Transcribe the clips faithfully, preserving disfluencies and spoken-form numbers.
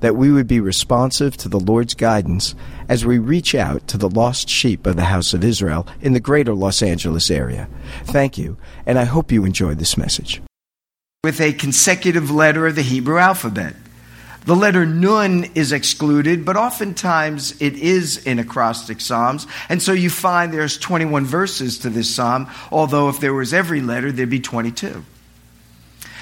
that we would be responsive to the Lord's guidance as we reach out to the lost sheep of the house of Israel in the greater Los Angeles area. Thank you, and I hope you enjoyed this message. With a consecutive letter of the Hebrew alphabet. The letter Nun is excluded, but oftentimes it is in acrostic psalms. And so you find there's twenty-one verses to this psalm, although if there was every letter, there'd be twenty-two.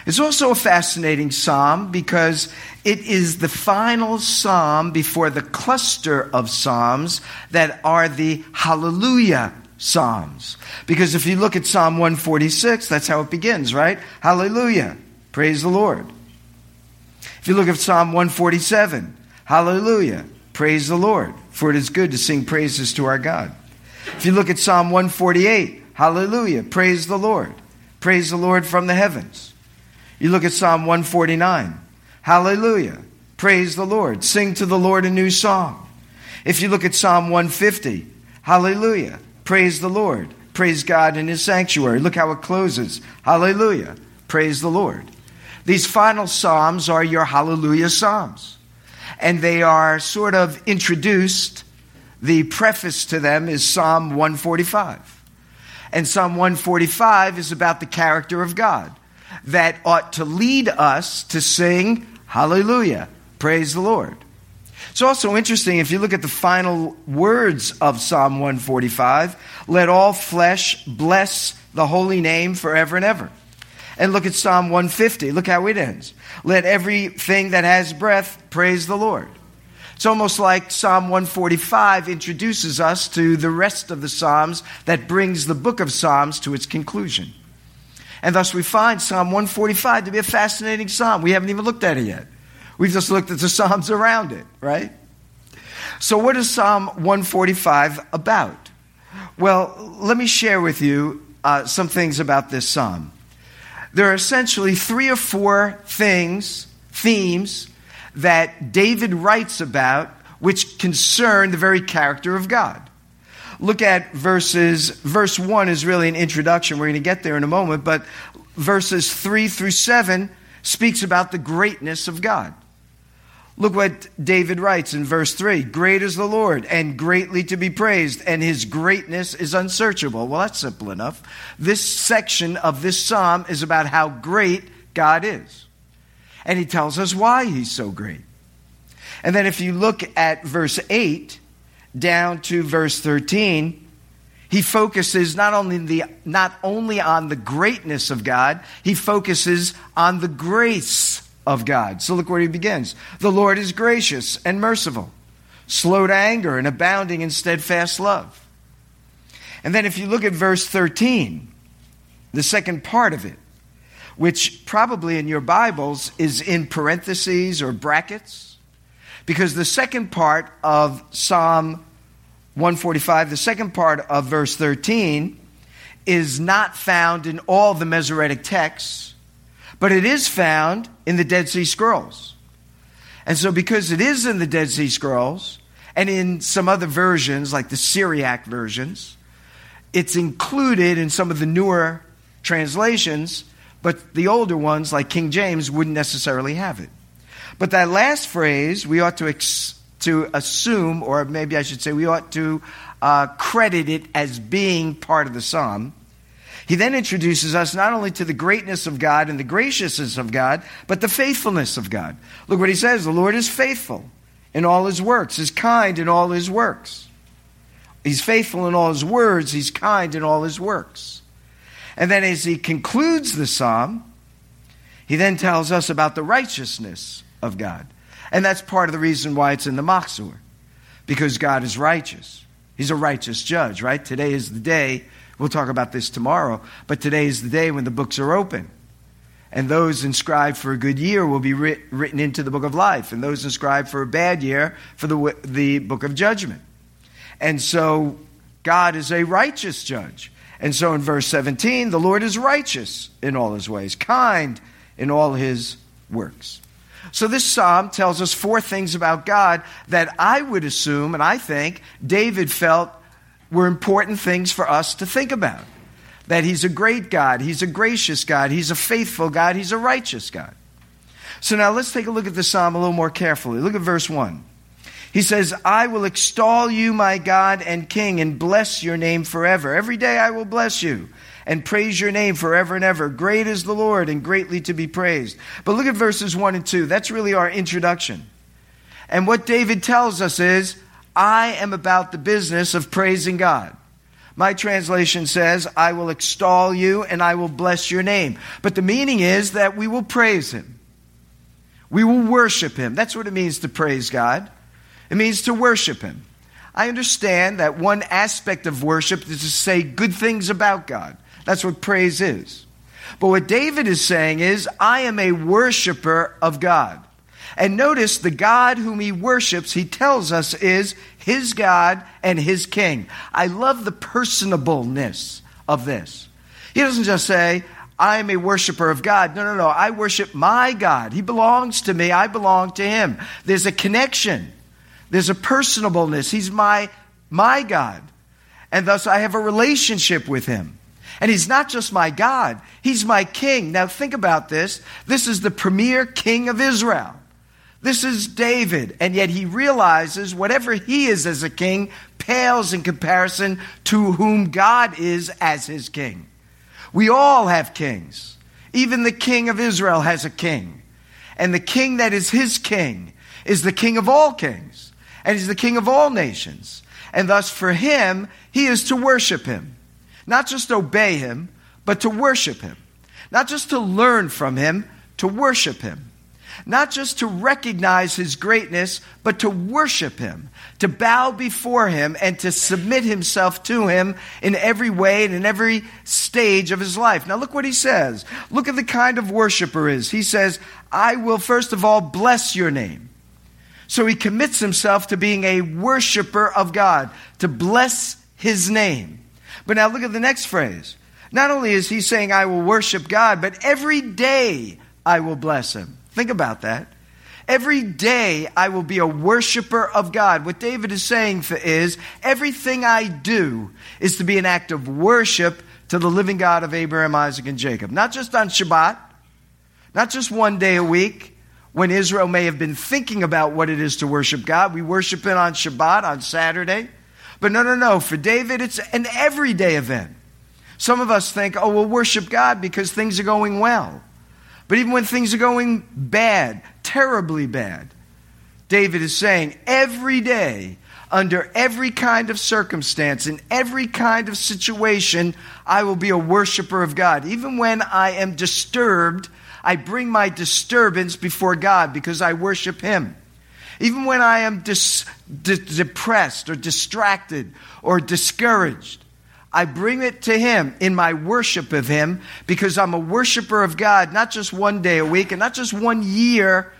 It's also a fascinating psalm because it is the final psalm before the cluster of psalms that are the Hallelujah psalms. Because if you look at Psalm one forty-six, that's how it begins, right? Hallelujah, praise the Lord. If you look at Psalm one forty-seven, hallelujah, praise the Lord, for it is good to sing praises to our God. If you look at Psalm one forty-eight, hallelujah, praise the Lord, praise the Lord from the heavens. You look at Psalm one forty-nine, hallelujah, praise the Lord, sing to the Lord a new song. If you look at Psalm one fifty, hallelujah, praise the Lord, praise God in his sanctuary. Look how it closes, hallelujah, praise the Lord. These final psalms are your hallelujah psalms. And they are sort of introduced. The preface to them is Psalm one forty-five. And Psalm one forty-five is about the character of God that ought to lead us to sing hallelujah, praise the Lord. It's also interesting, if you look at the final words of Psalm one forty-five, let all flesh bless the holy name forever and ever. And look at Psalm one fifty. Look how it ends. Let everything that has breath praise the Lord. It's almost like Psalm one forty-five introduces us to the rest of the Psalms that brings the book of Psalms to its conclusion. And thus we find Psalm one forty-five to be a fascinating psalm. We haven't even looked at it yet. We've just looked at the psalms around it, right? So what is Psalm one forty-five about? Well, let me share with you uh, some things about this psalm. There are essentially three or four things, themes, that David writes about which concern the very character of God. Look at verses, verse one is really an introduction. We're going to get there in a moment, but verses three through seven speaks about the greatness of God. Look what David writes in verse three. Great is the Lord and greatly to be praised, and his greatness is unsearchable. Well, that's simple enough. This section of this psalm is about how great God is. And he tells us why he's so great. And then if you look at verse eight down to verse thirteen, he focuses not only the not only on the greatness of God, he focuses on the grace of God. Of God. So look where he begins. The Lord is gracious and merciful, slow to anger and abounding in steadfast love. And then if you look at verse thirteen, the second part of it, which probably in your Bibles is in parentheses or brackets, because the second part of Psalm one forty-five, the second part of verse thirteen, is not found in all the Masoretic texts, but it is found in the Dead Sea Scrolls. And so because it is in the Dead Sea Scrolls and in some other versions, like the Syriac versions, it's included in some of the newer translations, but the older ones, like King James, wouldn't necessarily have it. But that last phrase, we ought to ex- to assume, or maybe I should say we ought to uh, credit it as being part of the psalm. He then introduces us not only to the greatness of God and the graciousness of God, but the faithfulness of God. Look what he says. The Lord is faithful in all his works, is kind in all his works. He's faithful in all his words. He's kind in all his works. And then as he concludes the psalm, he then tells us about the righteousness of God. And that's part of the reason why it's in the Machzor, because God is righteous. He's a righteous judge, right? Today is the day, we'll talk about this tomorrow, but today is the day when the books are open. And those inscribed for a good year will be writ- written into the book of life, and those inscribed for a bad year for the w- the book of judgment. And so God is a righteous judge. And so in verse seventeen, the Lord is righteous in all his ways, kind in all his works. So this psalm tells us four things about God that I would assume, and I think David felt were important things for us to think about. That he's a great God, he's a gracious God, he's a faithful God, he's a righteous God. So now let's take a look at the psalm a little more carefully. Look at verse one. He says, I will extol you, my God and King, and bless your name forever. Every day I will bless you and praise your name forever and ever. Great is the Lord and greatly to be praised. But look at verses one and two. That's really our introduction. And what David tells us is, I am about the business of praising God. My translation says, I will extol you and I will bless your name. But the meaning is that we will praise him. We will worship him. That's what it means to praise God. It means to worship him. I understand that one aspect of worship is to say good things about God. That's what praise is. But what David is saying is, I am a worshiper of God. And notice the God whom he worships, he tells us, is his God and his King. I love the personableness of this. He doesn't just say, I am a worshiper of God. No, no, no. I worship my God. He belongs to me. I belong to him. There's a connection. There's a personableness. He's my, my God. And thus I have a relationship with him. And he's not just my God. He's my King. Now think about this. This is the premier king of Israel. This is David. And yet he realizes whatever he is as a king pales in comparison to whom God is as his king. We all have kings. Even the king of Israel has a king. And the king that is his king is the king of all kings. And he's the king of all nations. And thus for him, he is to worship him. Not just obey him, but to worship him. Not just to learn from him, to worship him. Not just to recognize his greatness, but to worship him. To bow before him and to submit himself to him in every way and in every stage of his life. Now look what he says. Look at the kind of worshiper is. He says, I will first of all bless your name. So he commits himself to being a worshiper of God, to bless his name. But now look at the next phrase. Not only is he saying, I will worship God, but every day I will bless him. Think about that. Every day I will be a worshiper of God. What David is saying is, everything I do is to be an act of worship to the living God of Abraham, Isaac, and Jacob. Not just on Shabbat, not just one day a week, when Israel may have been thinking about what it is to worship God. We worship it on Shabbat, on Saturday. But no, no, no. For David, it's an everyday event. Some of us think, oh, we'll worship God because things are going well. But even when things are going bad, terribly bad, David is saying every day, under every kind of circumstance, in every kind of situation, I will be a worshiper of God. Even when I am disturbed, I bring my disturbance before God because I worship him. Even when I am dis, de, depressed or distracted or discouraged, I bring it to him in my worship of him because I'm a worshiper of God, not just one day a week and not just one year,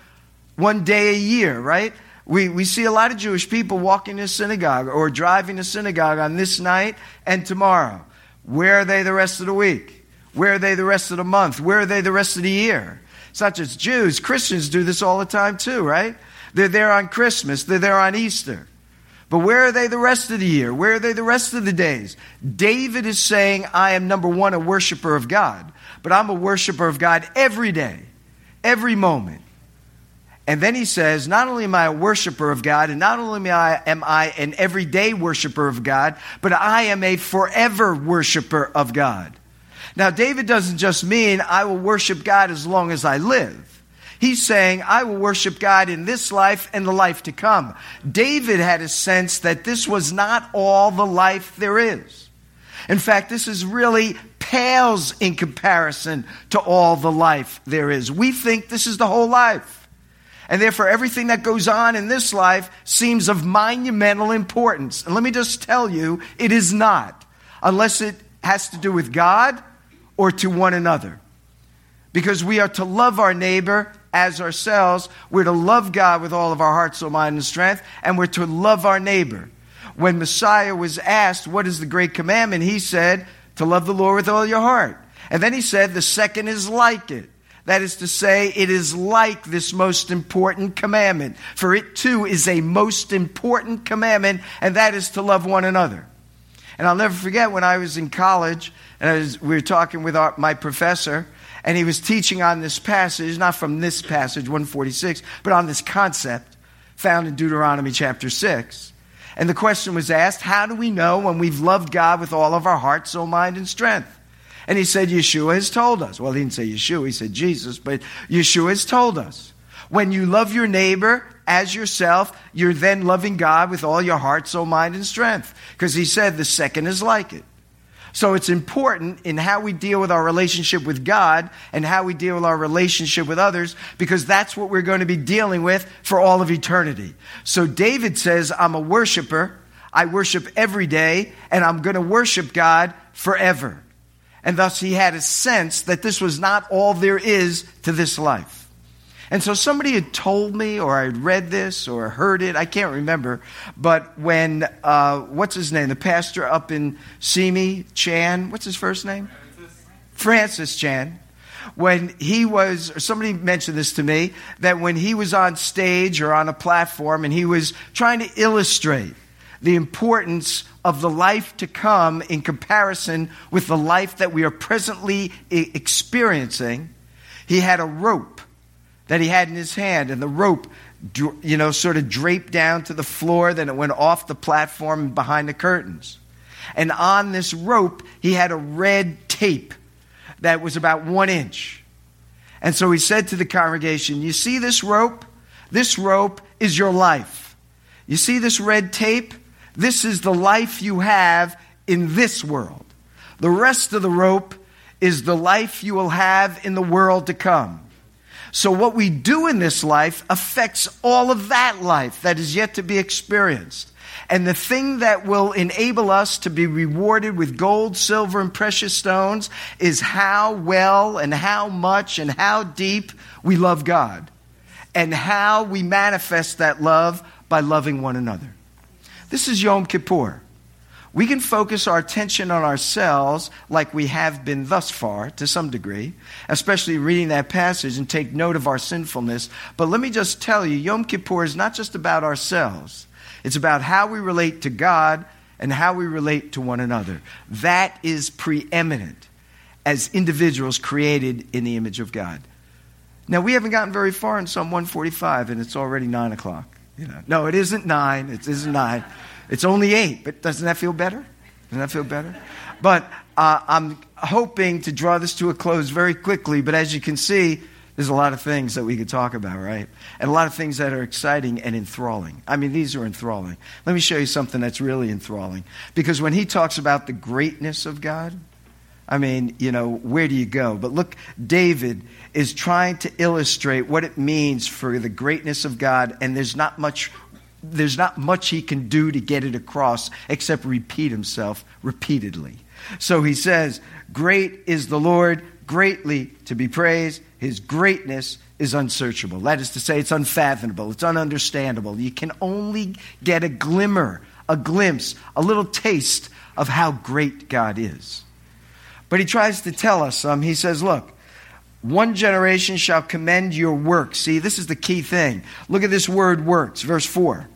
one day a year, right? We, we see a lot of Jewish people walking to synagogue or driving to synagogue on this night and tomorrow. Where are they the rest of the week? Where are they the rest of the month? Where are they the rest of the year? It's not just Jews. Christians do this all the time too, right? They're there on Christmas. They're there on Easter. But where are they the rest of the year? Where are they the rest of the days? David is saying, I am, number one, a worshiper of God. But I'm a worshiper of God every day, every moment. And then he says, not only am I a worshiper of God, and not only am I, am I an everyday worshiper of God, but I am a forever worshiper of God. Now, David doesn't just mean I will worship God as long as I live. He's saying I will worship God in this life and the life to come. David had a sense that this was not all the life there is. In fact, this is really pales in comparison to all the life there is. We think this is the whole life. And therefore, everything that goes on in this life seems of monumental importance. And let me just tell you, it is not, unless it has to do with God or to one another. Because we are to love our neighbor as ourselves. We're to love God with all of our heart, soul, mind, and strength. And we're to love our neighbor. When Messiah was asked, what is the great commandment? He said, to love the Lord with all your heart. And then he said, the second is like it. That is to say, it is like this most important commandment. For it too is a most important commandment, and that is to love one another. And I'll never forget when I was in college, and I was, we were talking with our, my professor, and he was teaching on this passage, not from this passage, one forty-six, but on this concept found in Deuteronomy chapter six. And the question was asked, how do we know when we've loved God with all of our heart, soul, mind, and strength? And he said, Yeshua has told us. Well, he didn't say Yeshua, he said Jesus, but Yeshua has told us. When you love your neighbor as yourself, you're then loving God with all your heart, soul, mind, and strength. Because he said the second is like it. So it's important in how we deal with our relationship with God and how we deal with our relationship with others, because that's what we're going to be dealing with for all of eternity. So David says, I'm a worshiper. I worship every day, and I'm going to worship God forever. And thus he had a sense that this was not all there is to this life. And so somebody had told me, or I had read this, or heard it, I can't remember, but when, uh, what's his name, the pastor up in Simi, Chan, what's his first name? Francis. Francis Chan. When he was, or somebody mentioned this to me, that when he was on stage or on a platform and he was trying to illustrate the importance of the life to come in comparison with the life that we are presently experiencing, he had a rope that he had in his hand, and the rope, you know, sort of draped down to the floor, then it went off the platform and behind the curtains. And on this rope, he had a red tape that was about one inch. And so he said to the congregation, you see this rope? This rope is your life. You see this red tape? This is the life you have in this world. The rest of the rope is the life you will have in the world to come. So what we do in this life affects all of that life that is yet to be experienced. And the thing that will enable us to be rewarded with gold, silver, and precious stones is how well and how much and how deep we love God, and how we manifest that love by loving one another. This is Yom Kippur. We can focus our attention on ourselves like we have been thus far to some degree, especially reading that passage, and take note of our sinfulness. But let me just tell you, Yom Kippur is not just about ourselves. It's about how we relate to God and how we relate to one another. That is preeminent as individuals created in the image of God. Now, we haven't gotten very far in Psalm one forty-five, and it's already nine o'clock. You know, no, it isn't nine. It isn't nine. It's only eight. But doesn't that feel better? Doesn't that feel better? But uh, I'm hoping to draw this to a close very quickly. But as you can see, there's a lot of things that we could talk about, right? And a lot of things that are exciting and enthralling. I mean, these are enthralling. Let me show you something that's really enthralling. Because when he talks about the greatness of God, I mean, you know, where do you go? But look, David is trying to illustrate what it means for the greatness of God, and there's not much there's not much he can do to get it across except repeat himself repeatedly. So he says, great is the Lord, greatly to be praised. His greatness is unsearchable. That is to say, it's unfathomable, it's ununderstandable. You can only get a glimmer, a glimpse, a little taste of how great God is. But he tries to tell us some. Um, he says, look, one generation shall commend your works. See, this is the key thing. Look at this word works, verse four.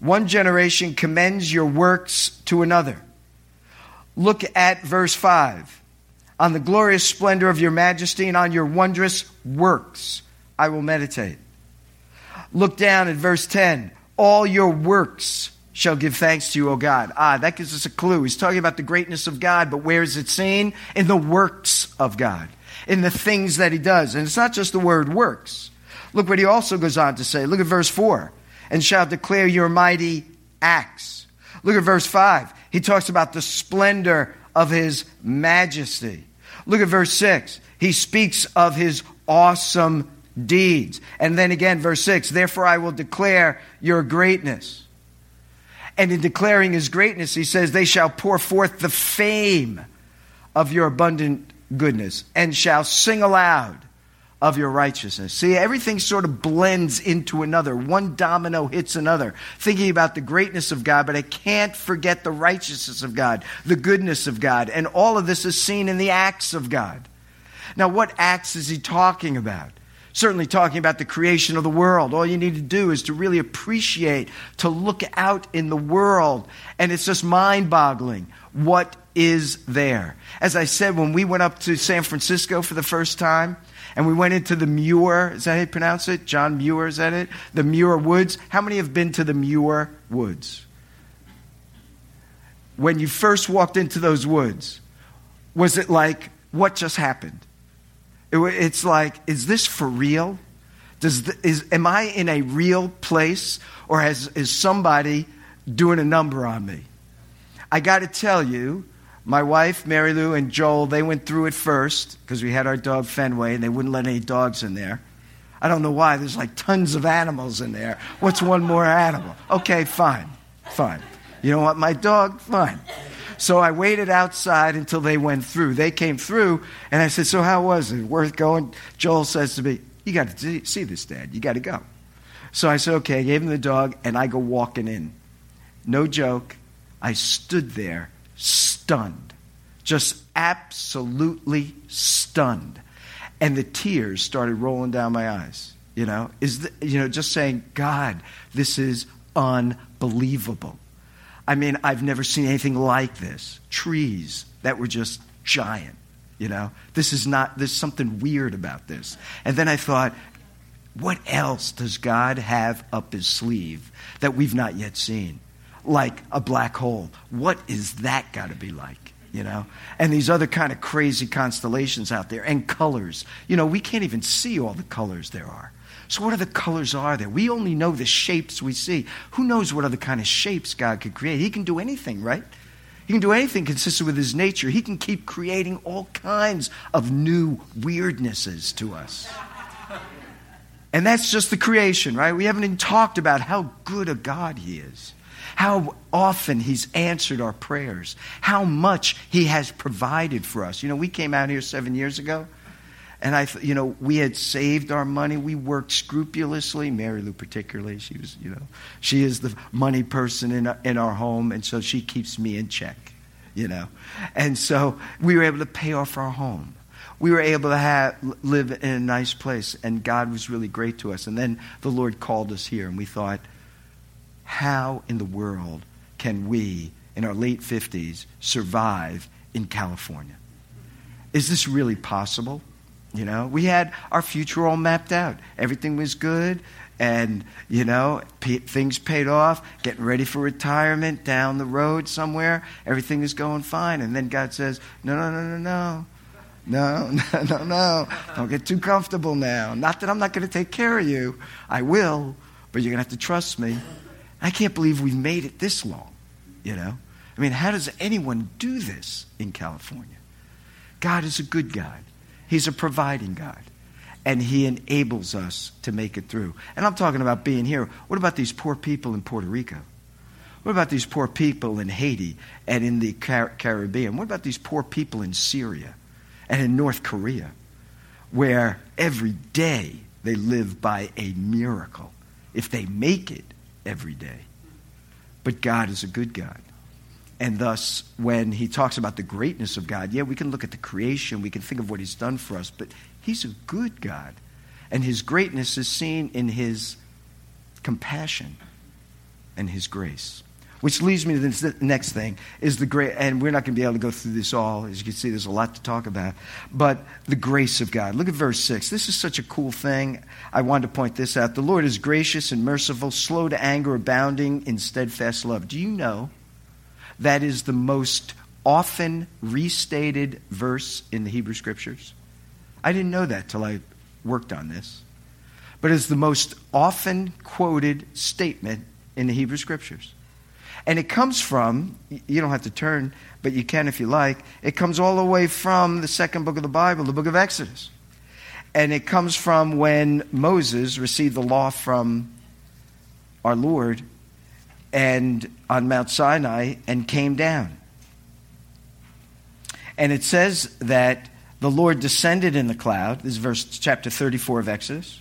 One generation commends your works to another. Look at verse five. On the glorious splendor of your majesty and on your wondrous works I will meditate. Look down at verse ten. All your works shall give thanks to you, O God. Ah, that gives us a clue. He's talking about the greatness of God, but where is it seen? In the works of God, in the things that he does. And it's not just the word works. Look what he also goes on to say. Look at verse four. And shall declare your mighty acts. Look at verse five. He talks about the splendor of his majesty. Look at verse six. He speaks of his awesome deeds. And then again, verse six, therefore I will declare your greatness. And in declaring his greatness, he says, they shall pour forth the fame of your abundant goodness and shall sing aloud of your righteousness. See, everything sort of blends into another. One domino hits another. Thinking about the greatness of God, but I can't forget the righteousness of God, the goodness of God. And all of this is seen in the acts of God. Now, what acts is he talking about? Certainly talking about the creation of the world. All you need to do is to really appreciate, to look out in the world. And it's just mind-boggling what is there. As I said, when we went up to San Francisco for the first time, and we went into the Muir, is that how you pronounce it? John Muir, is that it? The Muir Woods. How many have been to the Muir Woods? When you first walked into those woods, was it like, what just happened? It, it's like, is this for real? Does the, is am I in a real place, or has is somebody doing a number on me? I got to tell you, my wife Mary Lou and Joel, they went through it first because we had our dog Fenway, and they wouldn't let any dogs in there. I don't know why. There's like tons of animals in there. What's one more animal? Okay, fine, fine. You don't want my dog? Fine. So I waited outside until they went through. They came through, and I said, so how was it? Worth going? Joel says to me, you got to see this, Dad. You got to go. So I said, okay. I gave him the dog, and I go walking in. No joke. I stood there stunned, just absolutely stunned. And the tears started rolling down my eyes. You know, is the, you know, just saying, God, this is unbelievable. I mean, I've never seen anything like this. Trees that were just giant, you know. This is not, there's something weird about this. And then I thought, what else does God have up his sleeve that we've not yet seen? Like a black hole. What is that got to be like, you know? And these other kind of crazy constellations out there and colors. You know, we can't even see all the colors there are. So what other colors are there? We only know the shapes we see. Who knows what other kind of shapes God could create? He can do anything, right? He can do anything consistent with his nature. He can keep creating all kinds of new weirdnesses to us. And that's just the creation, right? We haven't even talked about how good a God he is, how often he's answered our prayers, how much he has provided for us. You know, we came out here seven years ago. And I, you know, we had saved our money. We worked scrupulously. Mary Lou, particularly, she was, you know, she is the money person in our, in our home, and so she keeps me in check, you know. And so we were able to pay off our home. We were able to have, live in a nice place, and God was really great to us. And then the Lord called us here, and we thought, how in the world can we, in our late fifties, survive in California? Is this really possible? You know, we had our future all mapped out. Everything was good, and, you know, p- things paid off, getting ready for retirement down the road somewhere. Everything is going fine. And then God says, no, no, no, no, no. No, no, no, no. Don't get too comfortable now. Not that I'm not going to take care of you. I will, but you're going to have to trust me. I can't believe we've made it this long, you know. I mean, how does anyone do this in California? God is a good God. He's a providing God, and he enables us to make it through. And I'm talking about being here. What about these poor people in Puerto Rico? What about these poor people in Haiti and in the Car- Caribbean? What about these poor people in Syria and in North Korea, where every day they live by a miracle, if they make it every day? But God is a good God. And thus, when he talks about the greatness of God, yeah, we can look at the creation, we can think of what he's done for us, but he's a good God. And his greatness is seen in his compassion and his grace. Which leads me to the next thing, is the great, and we're not going to be able to go through this all. As you can see, there's a lot to talk about. But the grace of God. Look at verse six. This is such a cool thing. I wanted to point this out. The Lord is gracious and merciful, slow to anger, abounding in steadfast love. Do you know that is the most often restated verse in the Hebrew Scriptures? I didn't know that till I worked on this. But it's the most often quoted statement in the Hebrew Scriptures. And it comes from, you don't have to turn, but you can if you like, it comes all the way from the second book of the Bible, the book of Exodus. And it comes from when Moses received the law from our Lord and on Mount Sinai and came down. And it says that the Lord descended in the cloud, this is verse chapter thirty-four of Exodus,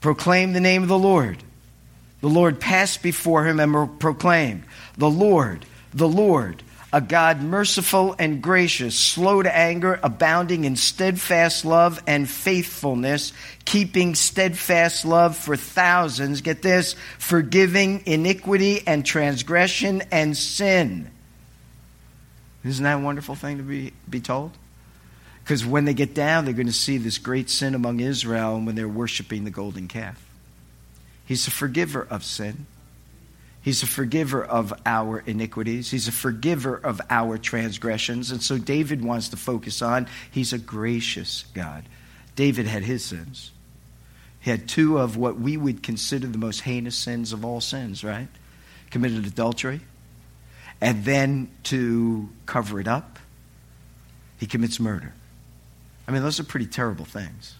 proclaimed the name of the Lord. The Lord passed before him and proclaimed, "The Lord, the Lord, a God merciful and gracious, slow to anger, abounding in steadfast love and faithfulness, keeping steadfast love for thousands," get this, "forgiving iniquity and transgression and sin." Isn't that a wonderful thing to be, be told? Because when they get down, they're going to see this great sin among Israel when they're worshiping the golden calf. He's a forgiver of sin. He's a forgiver of our iniquities. He's a forgiver of our transgressions. And so David wants to focus on, he's a gracious God. David had his sins. He had two of what we would consider the most heinous sins of all sins, right? Committed adultery. And then to cover it up, he commits murder. I mean, those are pretty terrible things.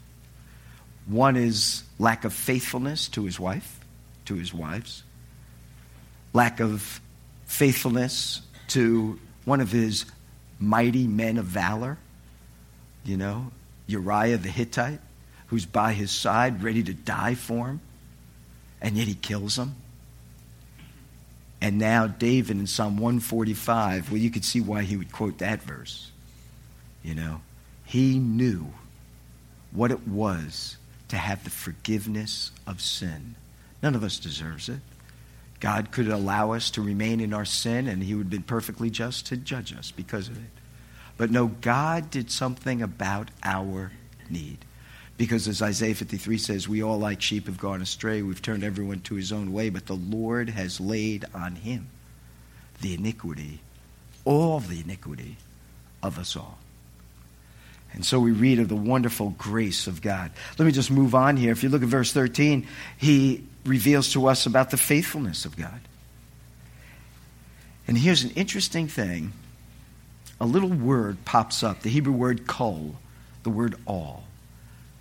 One is lack of faithfulness to his wife, to his wives. Lack of faithfulness to one of his mighty men of valor. You know, Uriah the Hittite, who's by his side, ready to die for him. And yet he kills him. And now David in Psalm one forty-five, well, you could see why he would quote that verse. You know, he knew what it was to have the forgiveness of sin. None of us deserves it. God could allow us to remain in our sin, and he would have been perfectly just to judge us because of it. But no, God did something about our need. Because as Isaiah fifty-three says, we all like sheep have gone astray. We've turned everyone to his own way, but the Lord has laid on him the iniquity, all the iniquity of us all. And so we read of the wonderful grace of God. Let me just move on here. If you look at verse thirteen, he reveals to us about the faithfulness of God. And here's an interesting thing. A little word pops up, the Hebrew word kol, the word all.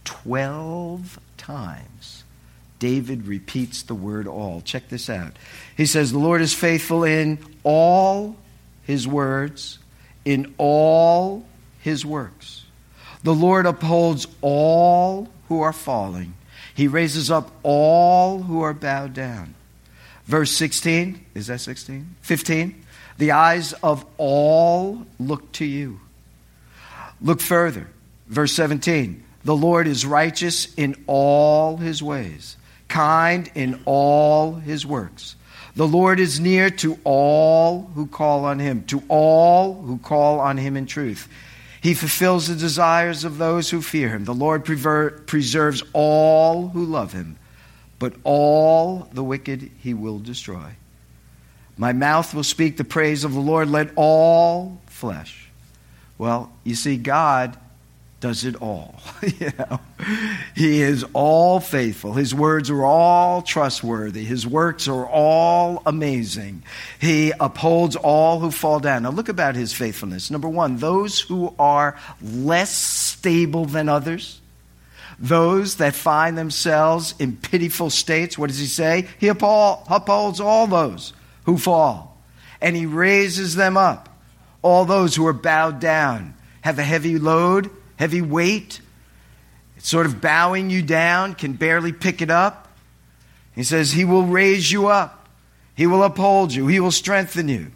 Twelve times David repeats the word all. Check this out. He says, the Lord is faithful in all his words, in all his works. The Lord upholds all who are falling. He raises up all who are bowed down. Verse sixteen, is that sixteen? fifteen, the eyes of all look to you. Look further. Verse seventeen, the Lord is righteous in all his ways, kind in all his works. The Lord is near to all who call on him, to all who call on him in truth. He fulfills the desires of those who fear him. The Lord preserves all who love him, but all the wicked he will destroy. My mouth will speak the praise of the Lord. Let all flesh. Well, you see, God does it all. You know? He is all faithful. His words are all trustworthy. His works are all amazing. He upholds all who fall down. Now look about his faithfulness. Number one, those who are less stable than others, those that find themselves in pitiful states, what does he say? He upholds all those who fall, and he raises them up. All those who are bowed down, have a heavy load, heavy weight, it's sort of bowing you down, can barely pick it up. He says, he will raise you up. He will uphold you. He will strengthen you.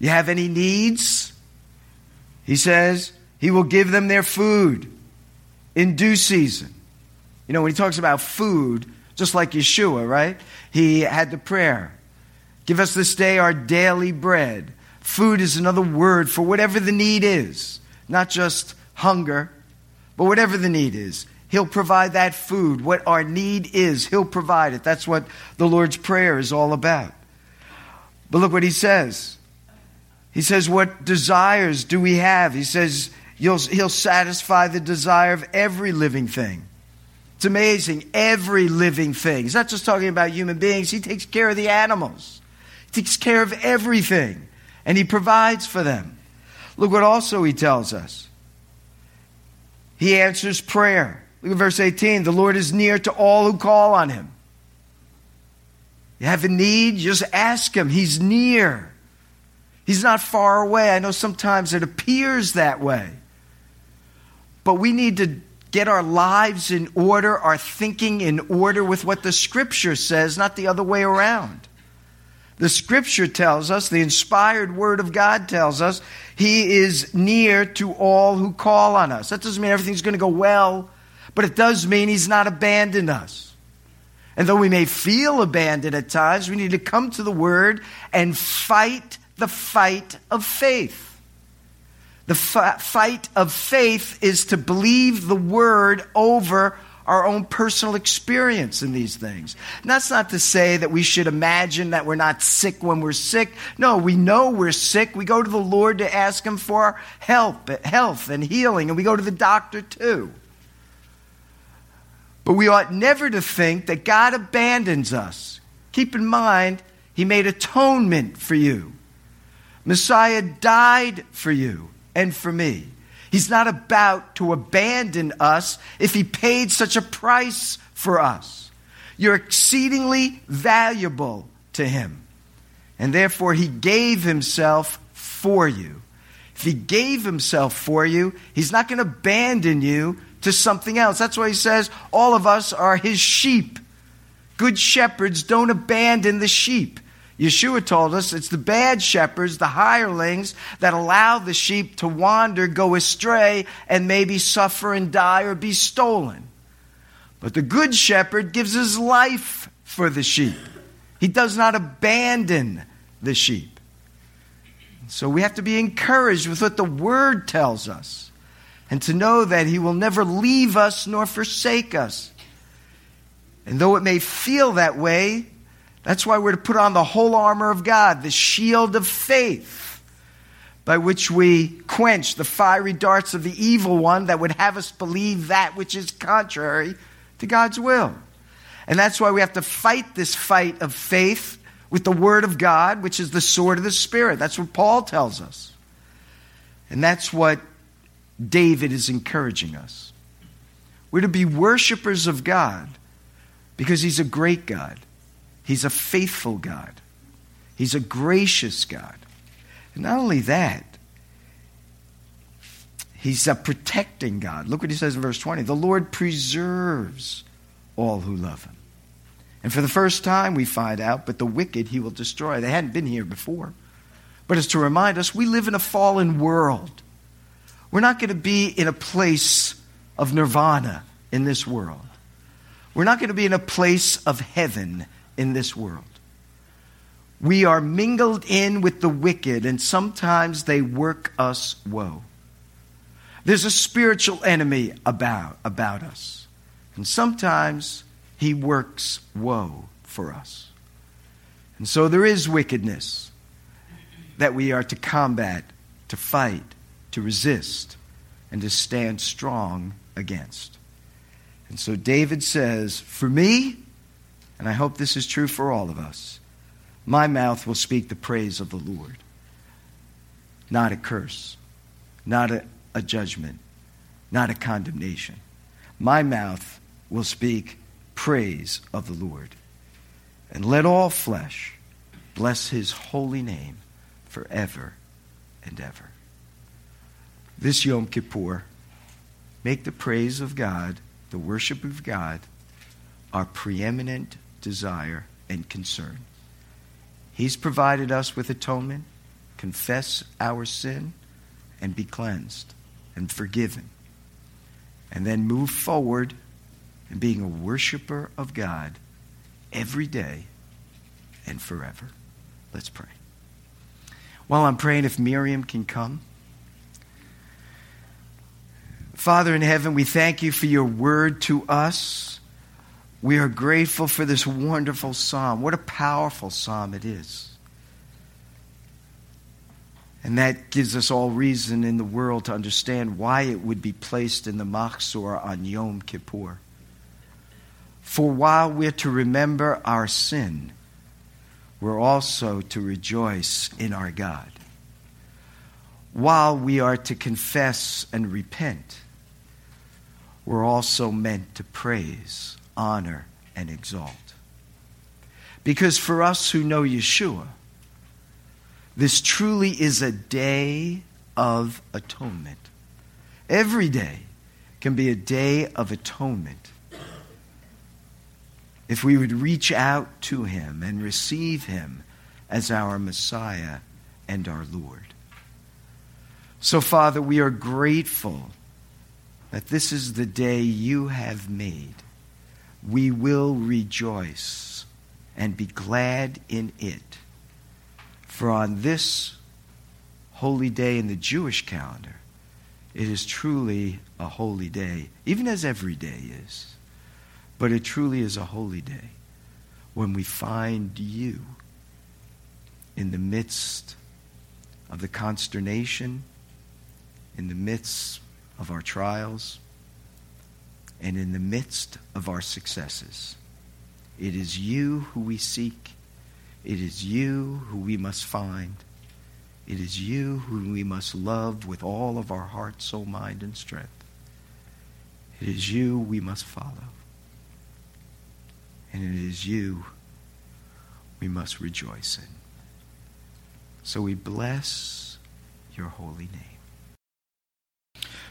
You have any needs? He says, he will give them their food in due season. You know, when he talks about food, just like Yeshua, right? He had the prayer, give us this day our daily bread. Food is another word for whatever the need is. Not just hunger, but whatever the need is. He'll provide that food. What our need is, he'll provide it. That's what the Lord's Prayer is all about. But look what he says. He says, what desires do we have? He says, he'll satisfy the desire of every living thing. It's amazing. Every living thing. He's not just talking about human beings. He takes care of the animals. He takes care of everything. And he provides for them. Look what also he tells us. He answers prayer. Look at verse eighteen. The Lord is near to all who call on him. You have a need? Just ask him. He's near. He's not far away. I know sometimes it appears that way. But we need to get our lives in order, our thinking in order with what the Scripture says, not the other way around. The Scripture tells us, the inspired Word of God tells us, he is near to all who call on us. That doesn't mean everything's going to go well, but it does mean he's not abandoned us. And though we may feel abandoned at times, we need to come to the Word and fight the fight of faith. The f- fight of faith is to believe the Word over our own personal experience in these things. And that's not to say that we should imagine that we're not sick when we're sick. No, we know we're sick. We go to the Lord to ask him for help, health and healing, and we go to the doctor too. But we ought never to think that God abandons us. Keep in mind, he made atonement for you. Messiah died for you and for me. He's not about to abandon us if he paid such a price for us. You're exceedingly valuable to him. And therefore, he gave himself for you. If he gave himself for you, he's not going to abandon you to something else. That's why he says all of us are his sheep. Good shepherds don't abandon the sheep. Yeshua told us it's the bad shepherds, the hirelings, that allow the sheep to wander, go astray, and maybe suffer and die or be stolen. But the good shepherd gives his life for the sheep. He does not abandon the sheep. So we have to be encouraged with what the Word tells us, and to know that he will never leave us nor forsake us. And though it may feel that way, that's why we're to put on the whole armor of God, the shield of faith, by which we quench the fiery darts of the evil one that would have us believe that which is contrary to God's will. And that's why we have to fight this fight of faith with the Word of God, which is the sword of the Spirit. That's what Paul tells us. And that's what David is encouraging us. We're to be worshipers of God because he's a great God. He's a faithful God. He's a gracious God. And not only that, he's a protecting God. Look what he says in verse twenty. The Lord preserves all who love him. And for the first time we find out, but the wicked he will destroy. They hadn't been here before. But it's to remind us, we live in a fallen world. We're not going to be in a place of nirvana in this world. We're not going to be in a place of heaven in this world. We are mingled in with the wicked, and sometimes they work us woe. There's a spiritual enemy about, about us, and sometimes he works woe for us. And so there is wickedness that we are to combat, to fight, to resist, and to stand strong against. And so David says, for me, and I hope this is true for all of us, my mouth will speak the praise of the Lord. Not a curse, not a, a judgment, not a condemnation. My mouth will speak praise of the Lord. And let all flesh bless his holy name forever and ever. This Yom Kippur, make the praise of God, the worship of God, our preeminent desire and concern. He's provided us with atonement. Confess our sin and be cleansed and forgiven. And then move forward in being a worshiper of God every day and forever. Let's pray. While I'm praying, if Miriam can come. Father in heaven, we thank you for your word to us. We are grateful for this wonderful psalm. What a powerful psalm it is. And that gives us all reason in the world to understand why it would be placed in the Machzor on Yom Kippur. For while we're to remember our sin, we're also to rejoice in our God. While we are to confess and repent, we're also meant to praise, honor, and exalt. Because for us who know Yeshua, this truly is a day of atonement. Every day can be a day of atonement. If we would reach out to him and receive him as our Messiah and our Lord. So, Father, we are grateful that this is the day you have made. We will rejoice and be glad in it. For on this holy day in the Jewish calendar, it is truly a holy day, even as every day is. But it truly is a holy day when we find you in the midst of the consternation, in the midst of our trials, and in the midst of our successes. It is you who we seek. It is you who we must find. It is you who we must love with all of our heart, soul, mind, and strength. It is you we must follow. And it is you we must rejoice in. So we bless your holy name.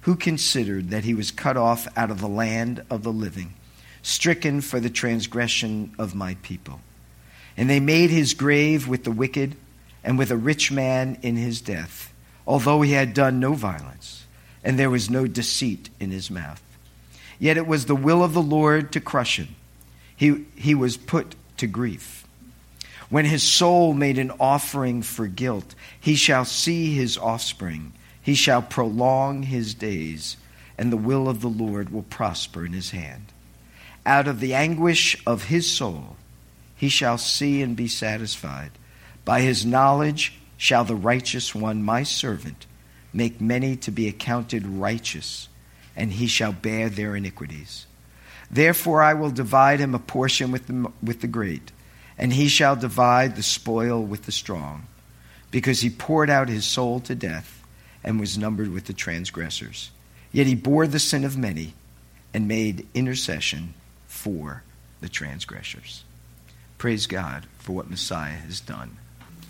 who considered that he was cut off out of the land of the living, stricken for the transgression of my people? And they made his grave with the wicked and with a rich man in his death, although he had done no violence, and there was no deceit in his mouth. Yet it was the will of the Lord to crush him. He, he was put to grief. When his soul made an offering for guilt, he shall see his offspring. He shall prolong his days, and the will of the Lord will prosper in his hand. Out of the anguish of his soul, he shall see and be satisfied. By his knowledge shall the righteous one, my servant, make many to be accounted righteous, and he shall bear their iniquities. Therefore I will divide him a portion with the, with the great, and he shall divide the spoil with the strong, because he poured out his soul to death and was numbered with the transgressors. Yet he bore the sin of many and made intercession for the transgressors. Praise God for what Messiah has done.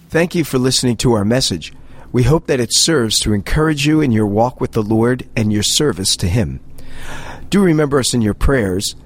Thank you for listening to our message. We hope that it serves to encourage you in your walk with the Lord and your service to him. Do remember us in your prayers.